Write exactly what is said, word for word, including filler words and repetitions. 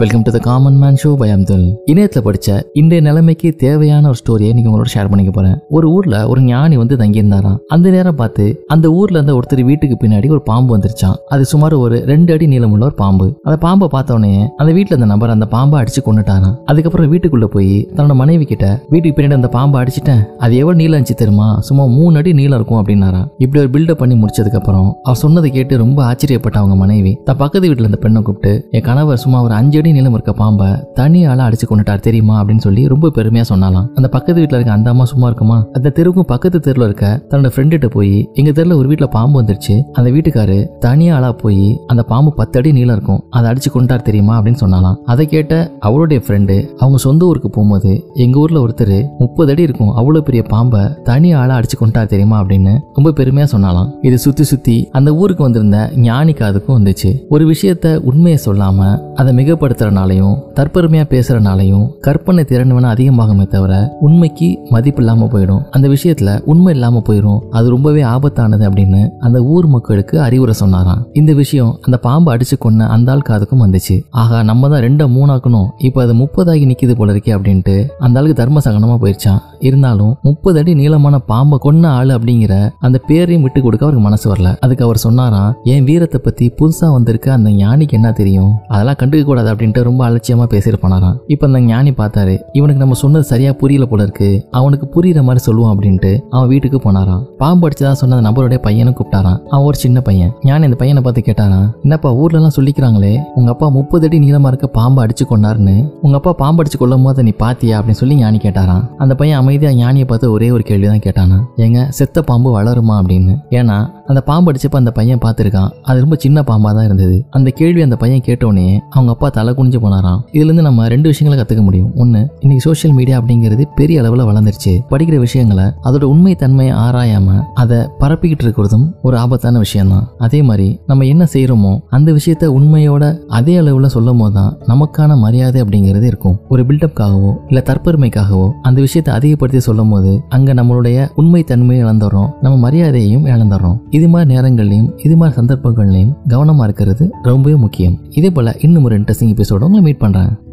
Welcome to the common man show by Abdul. இணையத்தில் படிச்ச இன்றைய நிலைமைக்கு தேவையான ஒரு ஸ்டோரியை நீங்க உங்களோட ஷேர் பண்ணிக்க போறேன். ஒரு ஊர்ல ஒரு ஞானி வந்து தங்கியிருந்தாராம். அந்த நேரம் பார்த்து அந்த ஊர்ல இருந்த ஒருத்தர் வீட்டுக்கு பின்னாடி ஒரு பாம்பு வந்துருச்சான். அது சுமார் ஒரு ரெண்டு அடி நீளமுள்ள ஒரு பாம்பு. அந்த பாம்பை பார்த்தோடனே அந்த வீட்டுல இருந்த நபர் அந்த பாம்பை அடிச்சு கொண்டுட்டாராம். அதுக்கப்புறம் வீட்டுக்குள்ள போய் தன்னோட மனைவி கிட்ட, வீட்டுக்கு பின்னாடி அந்த பாம்பை அடிச்சுட்டேன், அது எவ்வளவு நீளம் இருந்துச்சு தெரியுமா, சும்மா மூணு அடி நீளம் இருக்கும் அப்படின்னாராம். இப்படி ஒரு பில்டப் பண்ணி முடிச்சதுக்கு அப்புறம் அவர் சொன்னதை கேட்டு ரொம்ப ஆச்சரியப்பட்ட அவங்க மனைவி தான் பக்கத்து வீட்டுல இருந்த பெண்ணை கூப்பிட்டு, என் கணவர் சும்மா ஒரு அஞ்சு அடி நிலம் இருக்க பாம்பை தனியால அடிச்சு கொண்டுட்டார் தெரியுமா அப்படின்னு சொல்லி ரொம்ப பெருமையா சொன்னாலாம். அந்த பக்கத்து வீட்டுல இருக்க அந்த அம்மா சும்மா இருக்குமா, அந்த தெருவுக்கும் பக்கத்து தெருல இருக்க தன்னோட ஃப்ரெண்டு கிட்ட போய், எங்க தெருல ஒரு வீட்டுல பாம்பு வந்துருச்சு, அந்த வீட்டுக்காரு தனியாளா போய் அந்த பாம்பு பத்து அடி நீளம் இருக்கும் அதை அடிச்சு கொண்டார் தெரியுமா அப்படின்னு சொன்னாலாம். அதை கேட்ட அவளுடைய ஃப்ரெண்டு அவங்க சொந்த ஊருக்கு போகும்போது, எங்க ஊர்ல ஒருத்தர் முப்பது அடி இருக்கும் அவ்வளவு பெரிய பாம்பை தனியாளா அடிச்சு கொண்டார் தெரியுமா அப்படின்னு ரொம்ப பெருமையா சொன்னாலாம். இது சுத்தி சுத்தி அந்த ஊருக்கு வந்திருந்த ஞானிக்கு அதுக்கும் வந்துச்சு. ஒரு விஷயத்த உண்மையை சொல்லாம அதை மிகப்படுத்துறனாலையும் தற்பெருமையா பேசுறனாலையும் கற்பனை திறன் வேணா அதிகமாகுமே தவிர உண்மைக்கு மதிப்பு இல்லாம போயிடும். அந்த விஷயத்துல உண்மை இல்லாம போயிடும், அது ரொம்பவே ஆபத்தானது அப்படின்னு அந்த ஊர் மக்களுக்கு அறிவுரை சொன்னாராம். இந்த விஷயம் அந்த பாம்பு அடிச்சு கொன்ன அந்த ஆள் காதுக்கும் வந்துச்சு. ஆகா, நம்ம தான் ரெண்ட மூணாக்கணும், இப்ப அது முப்பதாகி நிக்குது போல இருக்கே அப்படின்ட்டு அந்த ஆளுக்கு தர்ம சங்கடமா போயிருச்சான். இருந்தாலும் முப்பது அடி நீளமான பாம்பை கொன்ன ஆளு அப்படிங்கிற அந்த பேரையும் விட்டு கொடுக்க அவருக்கு மனசு வரல. அதுக்கு அவர் சொன்னாராம், என் வீரத்தை பத்தி புதுசா வந்திருக்க அந்த ஞானிக்கு என்ன தெரியும், அதெல்லாம் கண்டுக்க கூடாது அப்படின்ட்டு ரொம்ப அலட்சியமா பேசியிருப்பானாராம். இப்ப அந்த ஞானி பார்த்தாரு, இவனுக்கு நம்ம சொன்னது சரியா புரியல போல இருக்கு, அவனுக்கு புரியுற மாதிரி சொல்லுவான் அப்படின்ட்டு அவன் வீட்டுக்கு போனாராம். பாம்பு அடிச்சதா சொன்ன அந்த நபருடைய பையனும் கூப்பிட்டாரான். அவன் ஒரு சின்ன பையன். ஞானி அந்த பையனை பார்த்து கேட்டாராம், என்னப்பா ஊர்ல எல்லாம் சொல்லிக்கிறாங்களே உங்க அப்பா முப்பது அடி நீளமா இருக்க பாம்பு அடிச்சு கொண்டாருன்னு, உங்க அப்பா பாம்பு அடிச்சு கொள்ளும் போது நீ பாத்தியா அப்படின்னு சொல்லி ஞானி கேட்டாராம். அந்த பையன் அமைதியா ஞானியை பார்த்து ஒரே ஒரு கேள்விதான் கேட்டானா, எங்க செத்த பாம்பு வளருமா அப்படின்னு. ஏன்னா அந்த பாம்பு அடிச்சப்ப அந்த பையன் பார்த்திருக்கான், அது ரொம்ப சின்ன பாம்பா தான் இருந்தது. அந்த கேள்வி அந்த பையன் கேட்டோடனே அவங்க அப்பா தலை குனிஞ்சு போனாராம். இதுல இருந்து நம்ம ரெண்டு விஷயங்களை கத்துக்க முடியும். ஒன்னு, இன்னைக்கு சோசியல் மீடியா அப்படிங்கிறது பெரிய அளவுல வளர்ந்துருச்சு. படிக்கிற விஷயங்களை அதோட உண்மை தன்மையை ஆராயாம அதை பரப்பிக்கிட்டு இருக்கிறதும் ஒரு ஆபத்தான விஷயம் தான். அதே மாதிரி நம்ம என்ன செய்யறோமோ அந்த விஷயத்த உண்மையோட அதே அளவுல சொல்லும் போதுதான் நமக்கான மரியாதை அப்படிங்கிறது இருக்கும். ஒரு பில்டப்காகவோ இல்ல தற்பெருமைக்காகவோ அந்த விஷயத்தை அதிகப்படுத்தி சொல்லும் போது அங்க நம்மளுடைய உண்மை தன்மையை இழந்துடுறோம், நம்ம மரியாதையையும் இழந்துடுறோம். இது மாதிரி நேரங்கள்லையும் இது மாதிரி சந்தர்ப்பங்கள்லையும் கவனமா இருக்கிறது ரொம்பவே முக்கியம். இதே போல இன்னும் ஒரு இன்ட்ரெஸ்டிங் எபிசோட உங்களை மீட் பண்றேன்.